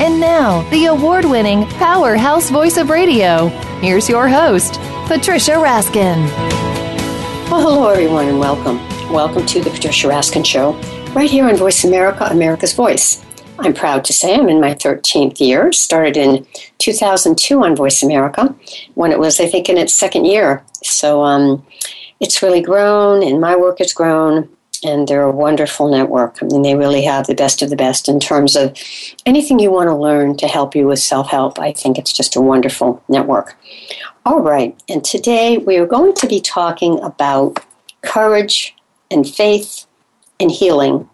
And now, the award-winning powerhouse voice of radio. Here's your host, Patricia Raskin. Well, hello, everyone, and welcome. Welcome to the Patricia Raskin Show, right here on Voice America, America's Voice. I'm proud to say I'm in my 13th year, started in 2002 on Voice America, when it was, I think, in its second year. So it's really grown, and my work has grown, and they're a wonderful network. I mean, they really have the best of the best in terms of anything you want to learn to help you with self-help. I think it's just a wonderful network. All right, and today we are going to be talking about courage and faith and healing,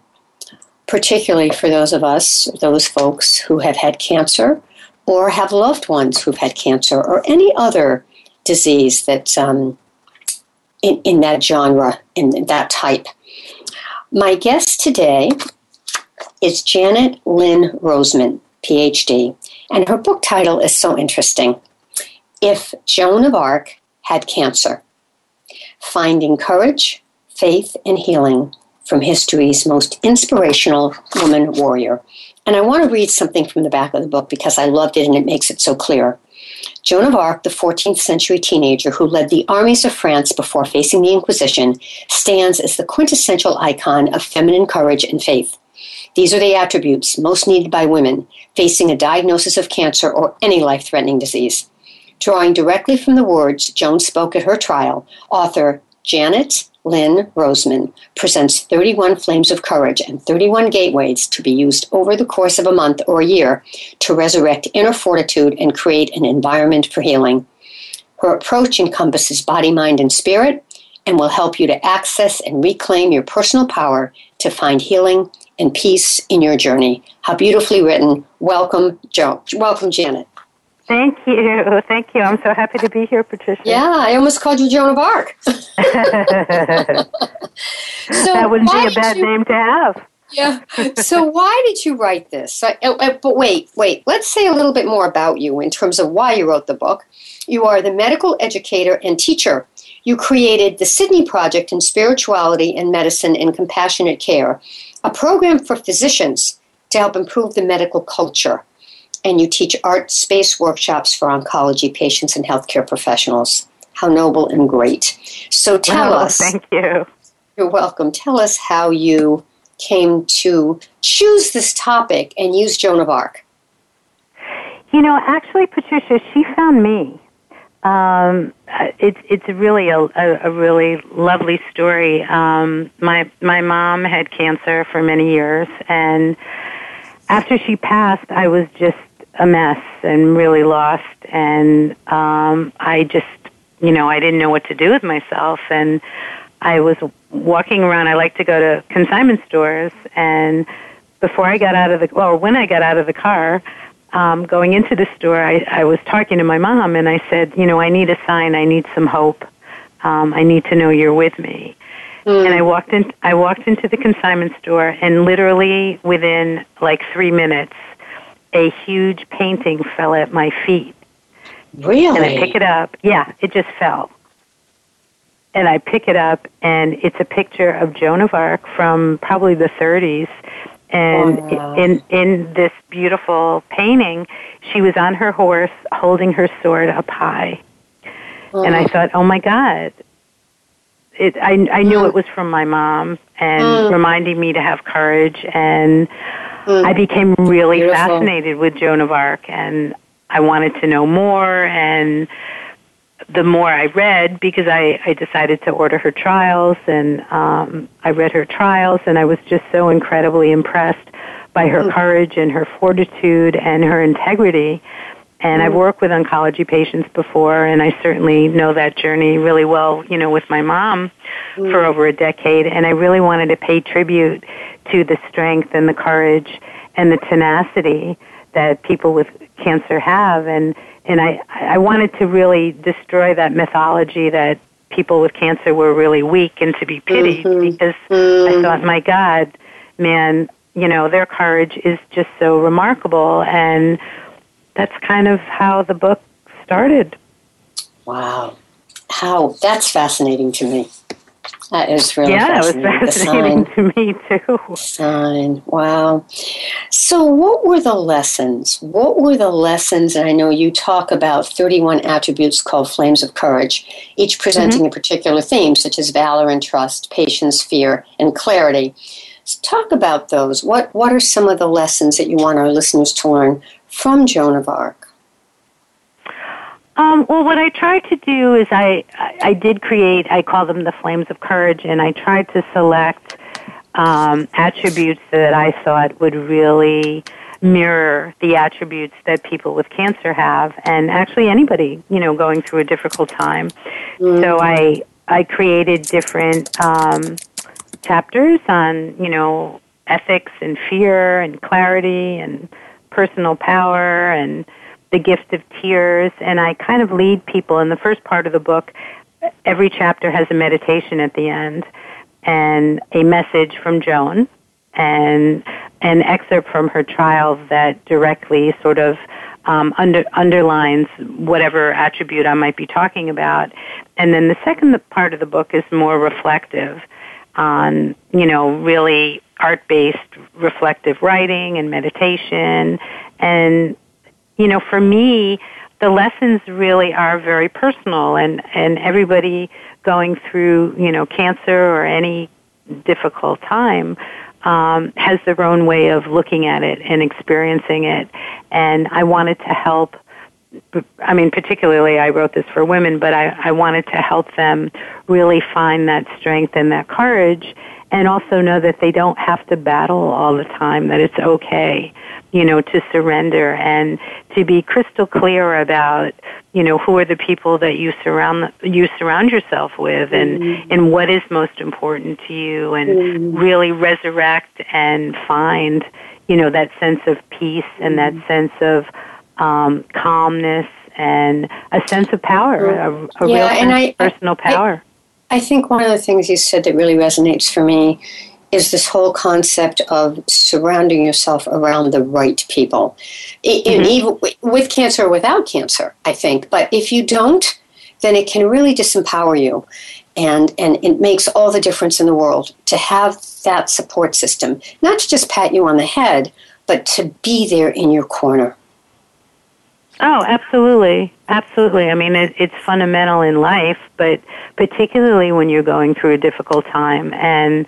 particularly for those of us, those folks who have had cancer or have loved ones who've had cancer or any other disease that's in that genre, in that type. My guest today is Janet Lynn Roseman, PhD, and her book title is so interesting, If Joan of Arc Had Cancer, Finding Courage, Faith, and Healing from History's Most Inspirational Woman Warrior. And I want to read something from the back of the book because I loved it and it makes it so clear. Joan of Arc, the 14th century teenager who led the armies of France before facing the Inquisition, stands as the quintessential icon of feminine courage and faith. These are the attributes most needed by women facing a diagnosis of cancer or any life-threatening disease. Drawing directly from the words Joan spoke at her trial, author Janet Lynn Roseman presents 31 flames of courage and 31 gateways to be used over the course of a month or a year to resurrect inner fortitude and create an environment for healing. Her approach encompasses body, mind, and spirit and will help you to access and reclaim your personal power to find healing and peace in your journey. How beautifully written. Welcome, Joan. Welcome, Janet. Thank you. Thank you. I'm so happy to be here, Patricia. Yeah, I almost called you Joan of Arc. That wouldn't be a bad name to have. Yeah. So why did you write this? But wait. Let's say a little bit more about you in terms of why you wrote the book. You are the medical educator and teacher. You created the Sydney Project in Spirituality and Medicine and Compassionate Care, a program for physicians to help improve the medical culture. And you teach art-based workshops for oncology patients and healthcare professionals. How noble and great. So tell us. Thank you. You're welcome. Tell us how you came to choose this topic and use Joan of Arc. You know, actually, Patricia, she found me. It's really a really lovely story. My mom had cancer for many years, and after she passed, I was just a mess and really lost, and I just, you know, I didn't know what to do with myself, and I was walking around. I like to go to consignment stores, and before I got out of the, well, when I got out of the car, going into the store, I was talking to my mom, and I said, you know, I need a sign. I need some hope. I need to know you're with me. Mm. And I walked into the consignment store, and literally within like 3 minutes, a huge painting fell at my feet. Really? And I pick it up. Yeah, it just fell. And I pick it up, and it's a picture of Joan of Arc from probably the 30s. And wow. in this beautiful painting, she was on her horse holding her sword up high. Oh. And I thought, oh, my God. I knew it was from my mom and reminding me to have courage, and I became really fascinated with Joan of Arc, and I wanted to know more, and the more I read, because I decided to order her trials, and I read her trials, and I was just so incredibly impressed by her courage and her fortitude and her integrity. And I've worked with oncology patients before, and I certainly know that journey really well, you know, with my mom for over a decade. And I really wanted to pay tribute to the strength and the courage and the tenacity that people with cancer have. And I wanted to really destroy that mythology that people with cancer were really weak and to be pitied, because I thought, my God, man, you know, their courage is just so remarkable. And that's kind of how the book started. Wow. How? That's fascinating to me. That is really fascinating. Yeah, it was fascinating to me, too. Sign. Wow. So what were the lessons? What were the lessons? And I know you talk about 31 attributes called Flames of Courage, each presenting a particular theme, such as valor and trust, patience, fear, and clarity. So talk about those. What are some of the lessons that you want our listeners to learn from Joan of Arc? Well, what I tried to do is I did create, I call them the Flames of Courage, and I tried to select attributes that I thought would really mirror the attributes that people with cancer have, and actually anybody, you know, going through a difficult time. So I created different chapters on, you know, ethics and fear and clarity and personal power and the gift of tears, and I kind of lead people in the first part of the book. Every chapter has a meditation at the end and a message from Joan and an excerpt from her trial that directly sort of underlines whatever attribute I might be talking about. And then the second part of the book is more reflective on, you know, really art-based reflective writing and meditation. And, you know, for me, the lessons really are very personal, and everybody going through, you know, cancer or any difficult time has their own way of looking at it and experiencing it. And I wanted to help, I mean, particularly I wrote this for women, but I wanted to help them really find that strength and that courage, and also know that they don't have to battle all the time, that it's okay, you know, to surrender and to be crystal clear about, you know, who are the people that you surround yourself with, and what is most important to you, and really resurrect and find, you know, that sense of peace and that sense of calmness and a sense of power, a real sense of personal power. I think one of the things you said that really resonates for me is this whole concept of surrounding yourself around the right people, even with cancer or without cancer, I think. But if you don't, then it can really disempower you, and it makes all the difference in the world to have that support system, not to just pat you on the head, but to be there in your corner. Oh, absolutely. Absolutely. I mean, it's fundamental in life, but particularly when you're going through a difficult time. And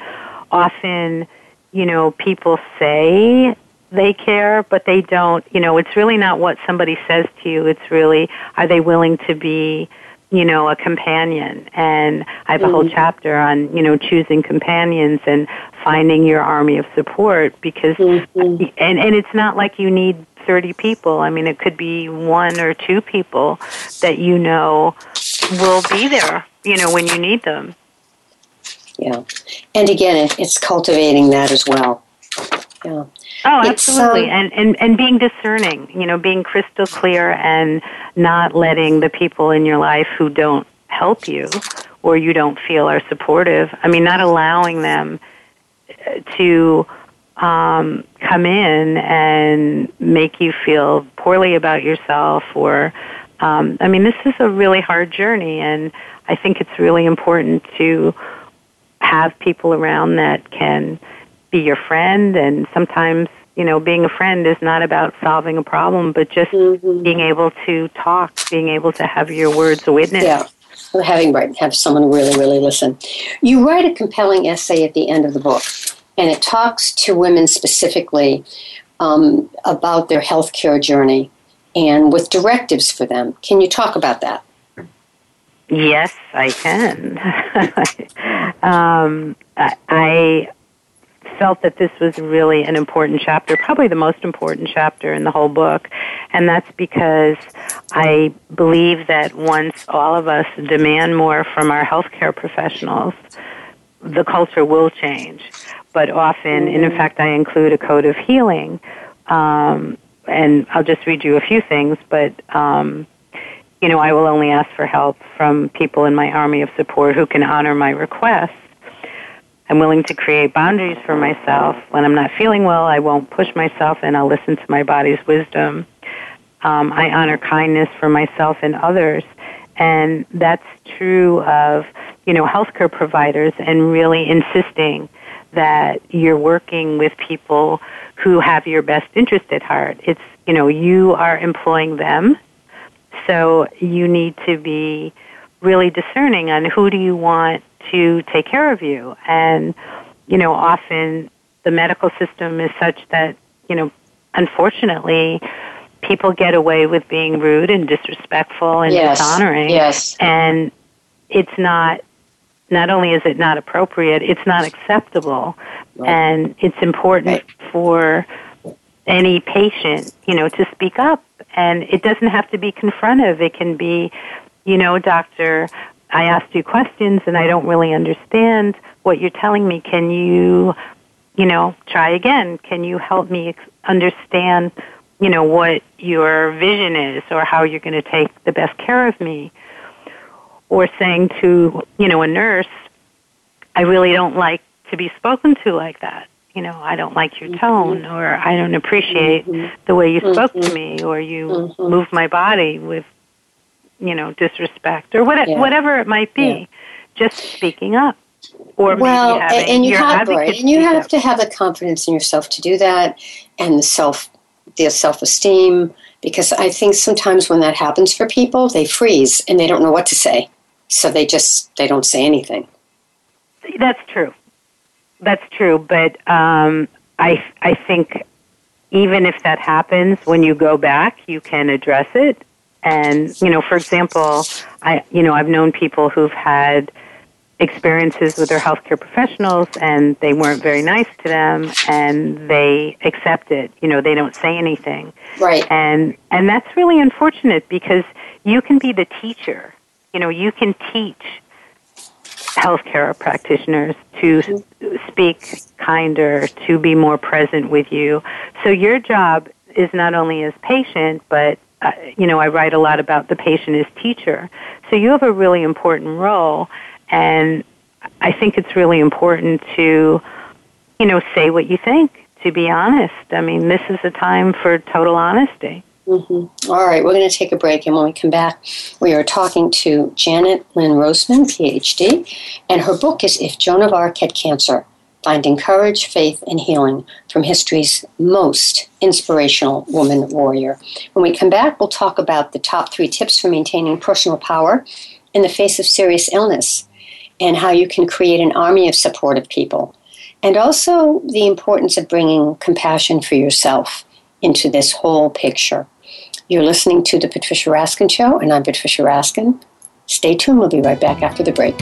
often, you know, people say they care, but they don't. You know, it's really not what somebody says to you. It's really, are they willing to be, you know, a companion? And I have a whole chapter on, you know, choosing companions and finding your army of support, because, and it's not like you need 30 people. I mean, it could be one or two people that you know will be there, you know, when you need them. Yeah. And again, it's cultivating that as well. Yeah. Oh, absolutely. And being discerning, you know, being crystal clear and not letting the people in your life who don't help you or you don't feel are supportive, I mean, not allowing them to come in and make you feel poorly about yourself, or, I mean, this is a really hard journey, and I think it's really important to have people around that can be your friend. And sometimes, you know, being a friend is not about solving a problem, but just being able to talk, being able to have your words witnessed. Yeah. We're have someone really, really listen. You write a compelling essay at the end of the book, and it talks to women specifically about their healthcare journey and with directives for them. Can you talk about that? Yes, I can. I felt that this was really an important chapter, probably the most important chapter in the whole book. And that's because I believe that once all of us demand more from our healthcare professionals, the culture will change. But often, and in fact, I include a code of healing, and I'll just read you a few things, but, you know, I will only ask for help from people in my army of support who can honor my requests. I'm willing to create boundaries for myself. When I'm not feeling well, I won't push myself, and I'll listen to my body's wisdom. I honor kindness for myself and others. And that's true of, you know, healthcare providers, and really insisting that you're working with people who have your best interest at heart. It's, you know, you are employing them, so you need to be really discerning on who do you want to take care of you. And, you know, often the medical system is such that, you know, unfortunately, people get away with being rude and disrespectful and dishonoring. Yes. And it's not only is it not appropriate, it's not acceptable. Right. And it's important for any patient, you know, to speak up. And it doesn't have to be confrontive. It can be, you know, doctor, I asked you questions and I don't really understand what you're telling me. Can you, you know, try again? Can you help me understand, you know, what your vision is or how you're going to take the best care of me? Or saying to, you know, a nurse, I really don't like to be spoken to like that. You know, I don't like your tone, or I don't appreciate the way you spoke to me, or you moved my body with, you know, disrespect, or whatever it might be. Yeah. Just speaking up. Or well, and you have to have the confidence in yourself to do that, and the self-esteem, because I think sometimes when that happens for people, they freeze and they don't know what to say. So they don't say anything. That's true. But I think even if that happens, when you go back, you can address it. And, you know, for example, I've known people who've had experiences with their healthcare professionals and they weren't very nice to them, and they accept it. You know, they don't say anything. Right. And that's really unfortunate, because you can be the teacher. You know, you can teach healthcare practitioners to speak kinder, to be more present with you. So your job is not only as patient, but you know, I write a lot about the patient as teacher. So you have a really important role, and I think it's really important to, you know, say what you think, to be honest. I mean, this is a time for total honesty. Mm-hmm. All right, we're going to take a break, and when we come back, we are talking to Janet Lynn Roseman, PhD, and her book is If Joan of Arc Had Cancer, Finding Courage, Faith, and Healing from History's Most Inspirational Woman Warrior. When we come back, we'll talk about the top 3 tips for maintaining personal power in the face of serious illness, and how you can create an army of supportive people, and also the importance of bringing compassion for yourself into this whole picture. You're listening to The Patricia Raskin Show, and I'm Patricia Raskin. Stay tuned. We'll be right back after the break.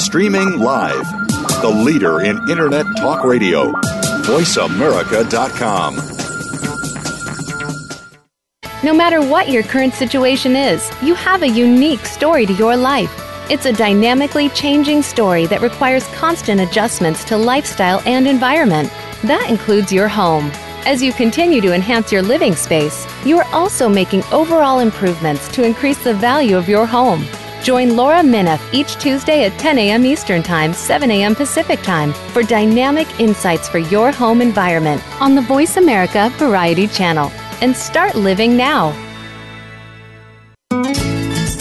Streaming live, the leader in Internet Talk Radio, voiceamerica.com. No matter what your current situation is, you have a unique story to your life. It's a dynamically changing story that requires constant adjustments to lifestyle and environment. That includes your home. As you continue to enhance your living space, you are also making overall improvements to increase the value of your home. Join Laura Minoff each Tuesday at 10 a.m. Eastern Time, 7 a.m. Pacific Time for dynamic insights for your home environment on the Voice America Variety Channel. And start living now.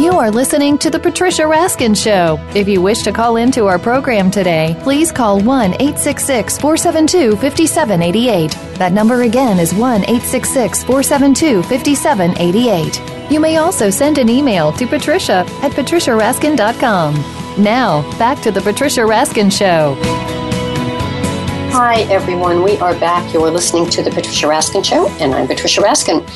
You are listening to The Patricia Raskin Show. If you wish to call into our program today, please call 1-866-472-5788. That number again is 1-866-472-5788. You may also send an email to patricia at patriciaraskin.com. Now, back to The Patricia Raskin Show. Hi, everyone. We are back. You are listening to The Patricia Raskin Show, and I'm Patricia Raskin.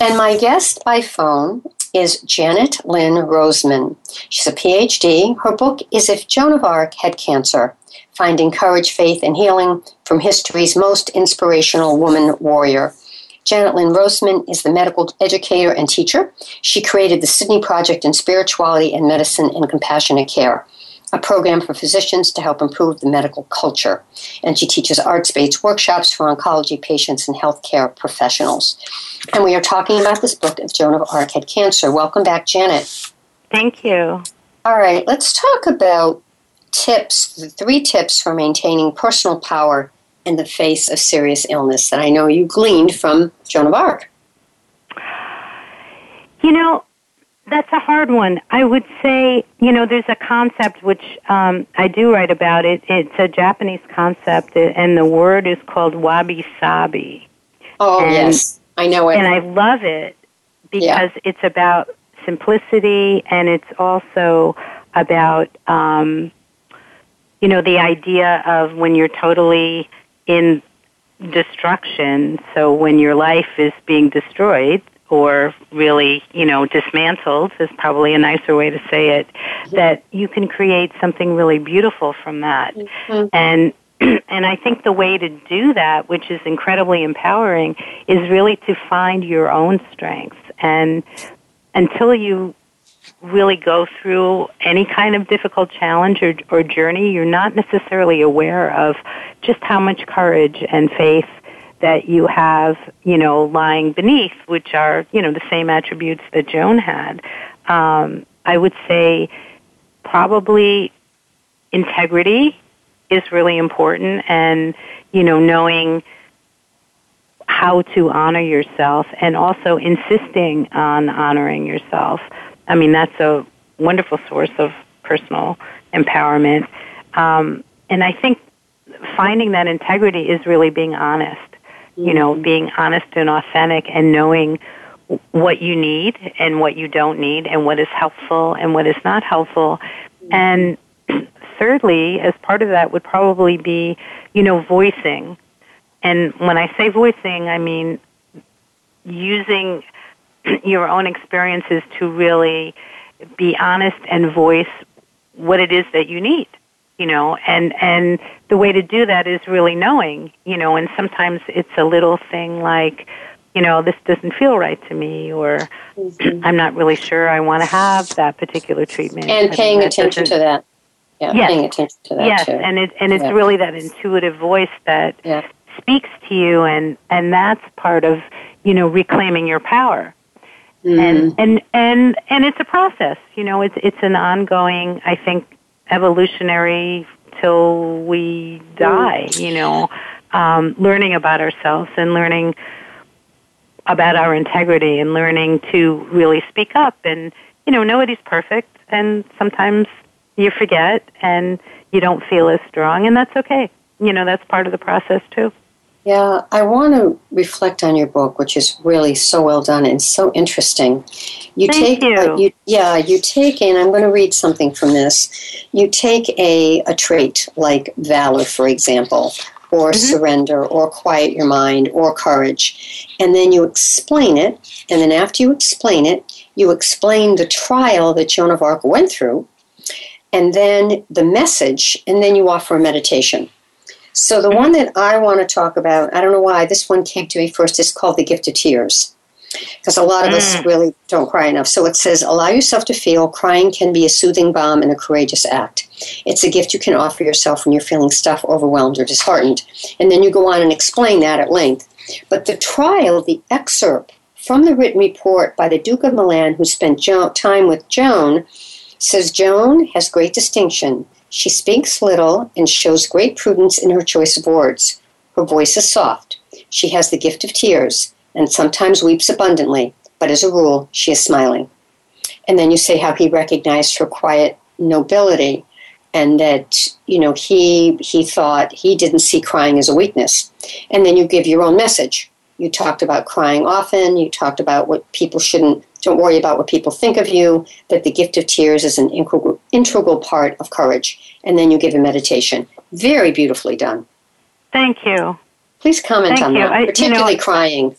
And my guest by phone is Janet Lynn Roseman. She's a PhD. Her book is If Joan of Arc Had Cancer, Finding Courage, Faith, and Healing from History's Most Inspirational Woman Warrior. Janet Lynn Roseman is the medical educator and teacher. She created the Sydney Project in Spirituality and Medicine and Compassionate Care, a program for physicians to help improve the medical culture. And she teaches arts-based workshops for oncology patients and healthcare professionals. And we are talking about this book, If Joan of Arc Had Cancer. Welcome back, Janet. Thank you. All right, let's talk about tips, the three tips for maintaining personal power in the face of serious illness that I know you gleaned from Joan of Arc. You know, that's a hard one. I would say, you know, there's a concept which I do write about. It's a Japanese concept, and the word is called wabi-sabi. Oh, and, yes, I know it. And I love it because it's about simplicity, and it's also about, you know, the idea of when you're totally in destruction, so when your life is being destroyed, or really, you know, dismantled is probably a nicer way to say it, that you can create something really beautiful from that. Mm-hmm. And I think the way to do that, which is incredibly empowering, is really to find your own strengths. And until you really go through any kind of difficult challenge or journey, you're not necessarily aware of just how much courage and faith that you have, you know, lying beneath, which are, you know, the same attributes that Joan had. I would say probably integrity is really important, and, you know, knowing how to honor yourself and also insisting on honoring yourself. I mean, that's a wonderful source of personal empowerment. And I think finding that integrity is really being honest. You know, being honest and authentic and knowing what you need and what you don't need and what is helpful and what is not helpful. And thirdly, as part of that would probably be, you know, voicing. And when I say voicing, I mean using your own experiences to really be honest and voice what it is that you need. You know, and the way to do that is really knowing, you know, and sometimes it's a little thing like, you know, this doesn't feel right to me, or I'm not really sure I want to have that particular treatment. And paying attention to that. Yeah, yes. Paying attention to that, yes, too. And it's really that intuitive voice that speaks to you, and that's part of, you know, reclaiming your power. Mm. And it's a process, you know, it's an ongoing, I think, evolutionary till we die, you know, learning about ourselves and learning about our integrity and learning to really speak up. And, you know, nobody's perfect, and sometimes you forget and you don't feel as strong, and that's okay. You know, that's part of the process too. Yeah, I want to reflect on your book, which is really so well done and so interesting. You take, and I'm going to read something from this. You take a trait like valor, for example, or surrender, or quiet your mind, or courage, and then you explain it, and then after you explain it, you explain the trial that Joan of Arc went through, and then the message, and then you offer a meditation. So the one that I want to talk about, I don't know why, this one came to me first, is called The Gift of Tears, because a lot of us really don't cry enough. So it says, allow yourself to feel. Crying can be a soothing balm and a courageous act. It's a gift you can offer yourself when you're feeling stuffed, overwhelmed, or disheartened. And then you go on and explain that at length. But the trial, the excerpt from the written report by the Duke of Milan, who spent time with Joan, says Joan has great distinction. She speaks little and shows great prudence in her choice of words. Her voice is soft. She has the gift of tears and sometimes weeps abundantly, but as a rule, she is smiling. And then you say how he recognized her quiet nobility and that, you know, he thought he didn't see crying as a weakness. And then you give your own message. You talked about crying often. You talked about what people shouldn't. Don't worry about what people think of you, that the gift of tears is an integral part of courage. And then you give a meditation. Very beautifully done. Thank you. Please comment on that, particularly crying.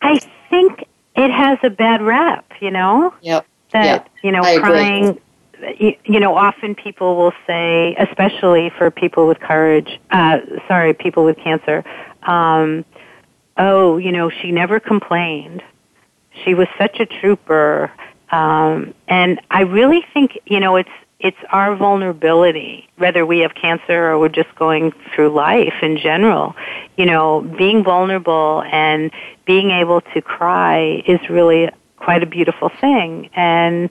I think it has a bad rap, you know? Yep. That, you know, crying, you know, often people will say, especially for people with people with cancer, oh, you know, she never complained. She was such a trooper, and I really think, you know, it's our vulnerability, whether we have cancer or we're just going through life in general. You know, being vulnerable and being able to cry is really quite a beautiful thing. And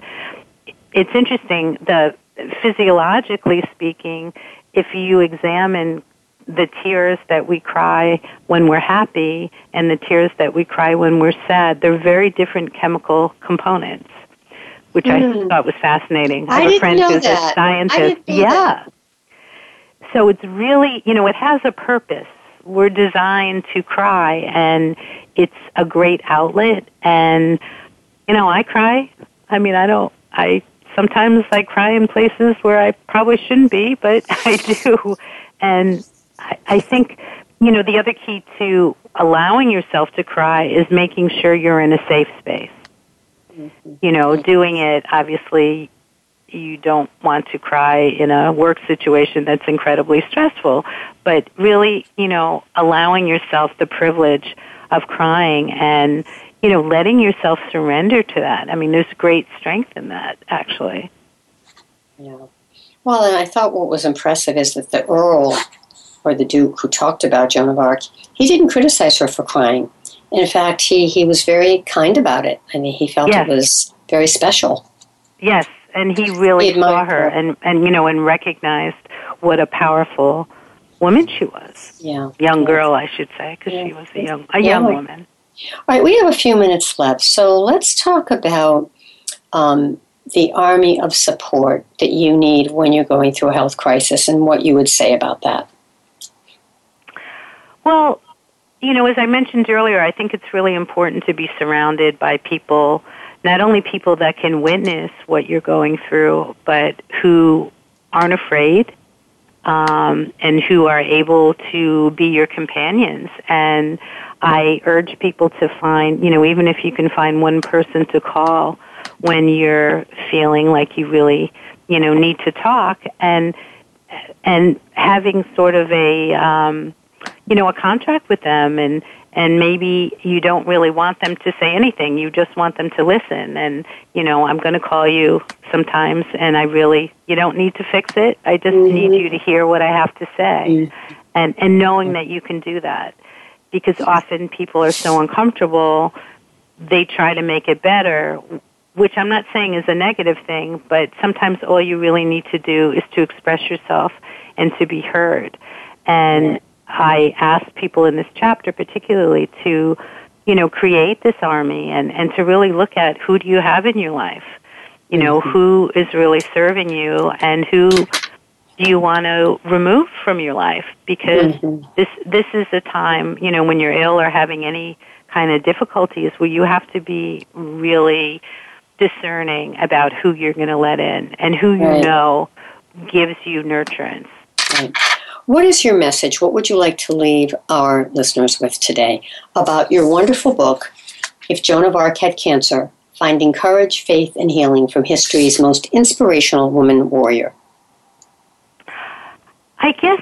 it's interesting, the physiologically speaking, if you examine the tears that we cry when we're happy and the tears that we cry when we're sad, they're very different chemical components, which I thought was fascinating. I have a friend who's a scientist. So it's really, you know, it has a purpose. We're designed to cry, and it's a great outlet. And, you know, I cry. I mean, sometimes I cry in places where I probably shouldn't be, but I do. And I think, you know, the other key to allowing yourself to cry is making sure you're in a safe space. You know, doing it, obviously, you don't want to cry in a work situation that's incredibly stressful, but really, you know, allowing yourself the privilege of crying and, you know, letting yourself surrender to that. I mean, there's great strength in that, actually. Yeah. Well, and I thought what was impressive is that the Earl, or the Duke, who talked about Joan of Arc, he didn't criticize her for crying. In fact, he was very kind about it. I mean, he felt it was very special. Yes, and he really saw her and, you know, and recognized what a powerful woman she was. Yeah. Young girl, I should say, because she was a young woman. All right, we have a few minutes left, so let's talk about the army of support that you need when you're going through a health crisis and what you would say about that. Well, you know, as I mentioned earlier, I think it's really important to be surrounded by people, not only people that can witness what you're going through, but who aren't afraid and who are able to be your companions. And I urge people to find, you know, even if you can find one person to call when you're feeling like you really, you know, need to talk, and having sort of a, you know, a contract with them, and maybe you don't really want them to say anything. You just want them to listen. And, you know, I'm going to call you sometimes, and you don't need to fix it. I just need you to hear what I have to say. And knowing that you can do that, because often people are so uncomfortable, they try to make it better, which I'm not saying is a negative thing, but sometimes all you really need to do is to express yourself and to be heard. And I asked people in this chapter particularly to, you know, create this army and to really look at who do you have in your life, you know, who is really serving you and who you want to remove from your life? Because this is a time, you know, when you're ill or having any kind of difficulties where you have to be really discerning about who you're going to let in and who you know gives you nurturance. Right. What is your message? What would you like to leave our listeners with today about your wonderful book, If Joan of Arc Had Cancer, Finding Courage, Faith, and Healing from History's Most Inspirational Woman Warrior? I guess,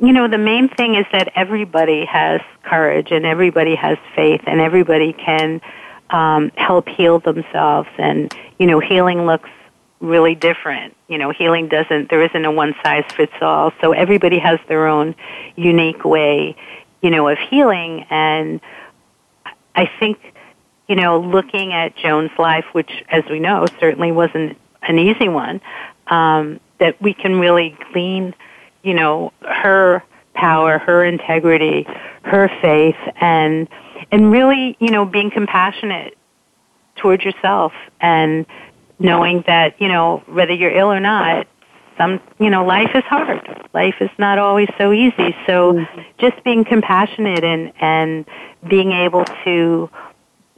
you know, the main thing is that everybody has courage and everybody has faith and everybody can help heal themselves. And, you know, healing looks really different. You know, healing there isn't a one-size-fits-all. So everybody has their own unique way, you know, of healing. And I think, you know, looking at Joan's life, which, as we know, certainly wasn't an easy one, that we can really glean, you know, her power, her integrity, her faith, and really, you know, being compassionate towards yourself and knowing that, you know, whether you're ill or not, you know, life is hard. Life is not always so easy. So just being compassionate and being able to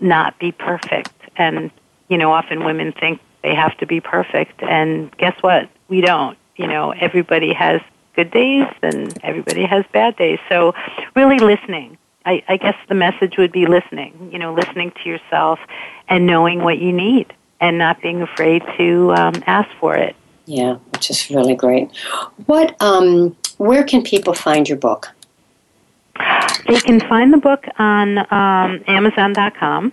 not be perfect. And, you know, often women think they have to be perfect. And guess what? We don't. You know, everybody has good days and everybody has bad days. So really listening. I guess the message would be listening, you know, listening to yourself and knowing what you need. And not being afraid to ask for it. Yeah, which is really great. Where can people find your book? They can find the book on Amazon.com.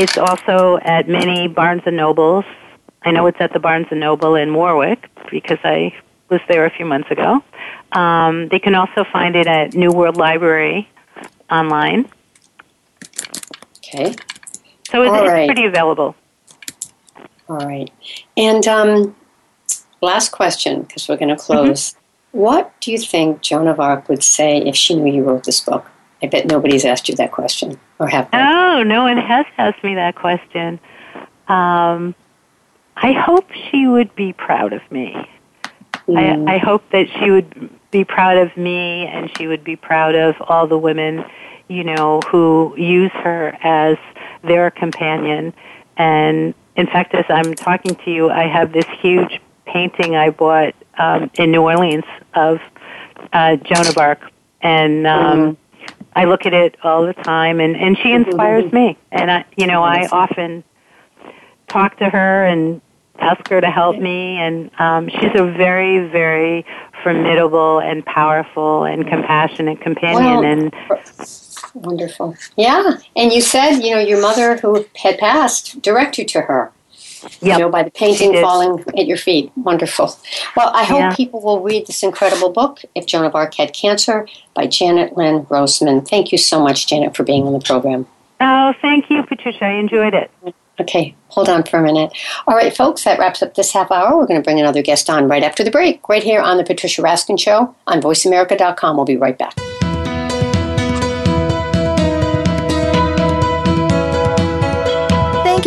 It's also at many Barnes & Nobles. I know it's at the Barnes & Noble in Warwick because I was there a few months ago. They can also find it at New World Library online. Okay. So it's pretty available. All right. And last question, because we're going to close. What do you think Joan of Arc would say if she knew you wrote this book? I bet nobody's asked you that question, or have they? Oh, no one has asked me that question. I hope she would be proud of me. I hope that she would be proud of me and she would be proud of all the women, you know, who use her as their companion. And in fact, as I'm talking to you, I have this huge painting I bought in New Orleans of Joan of Arc, and I look at it all the time, and she inspires me. And I often talk to her and ask her to help me, and she's a very, very formidable and powerful and compassionate companion. Wow. And wonderful. Yeah. And you said, you know, your mother who had passed directed you to her. Yeah. You know, by the painting falling at your feet. Wonderful. Well, I hope people will read this incredible book, If Joan of Arc Had Cancer, by Janet Lynn Roseman. Thank you so much, Janet, for being on the program. Oh, thank you, Patricia. I enjoyed it. Okay. Hold on for a minute. All right, folks, that wraps up this half hour. We're going to bring another guest on right after the break, right here on The Patricia Raskin Show on voiceamerica.com. We'll be right back. Thank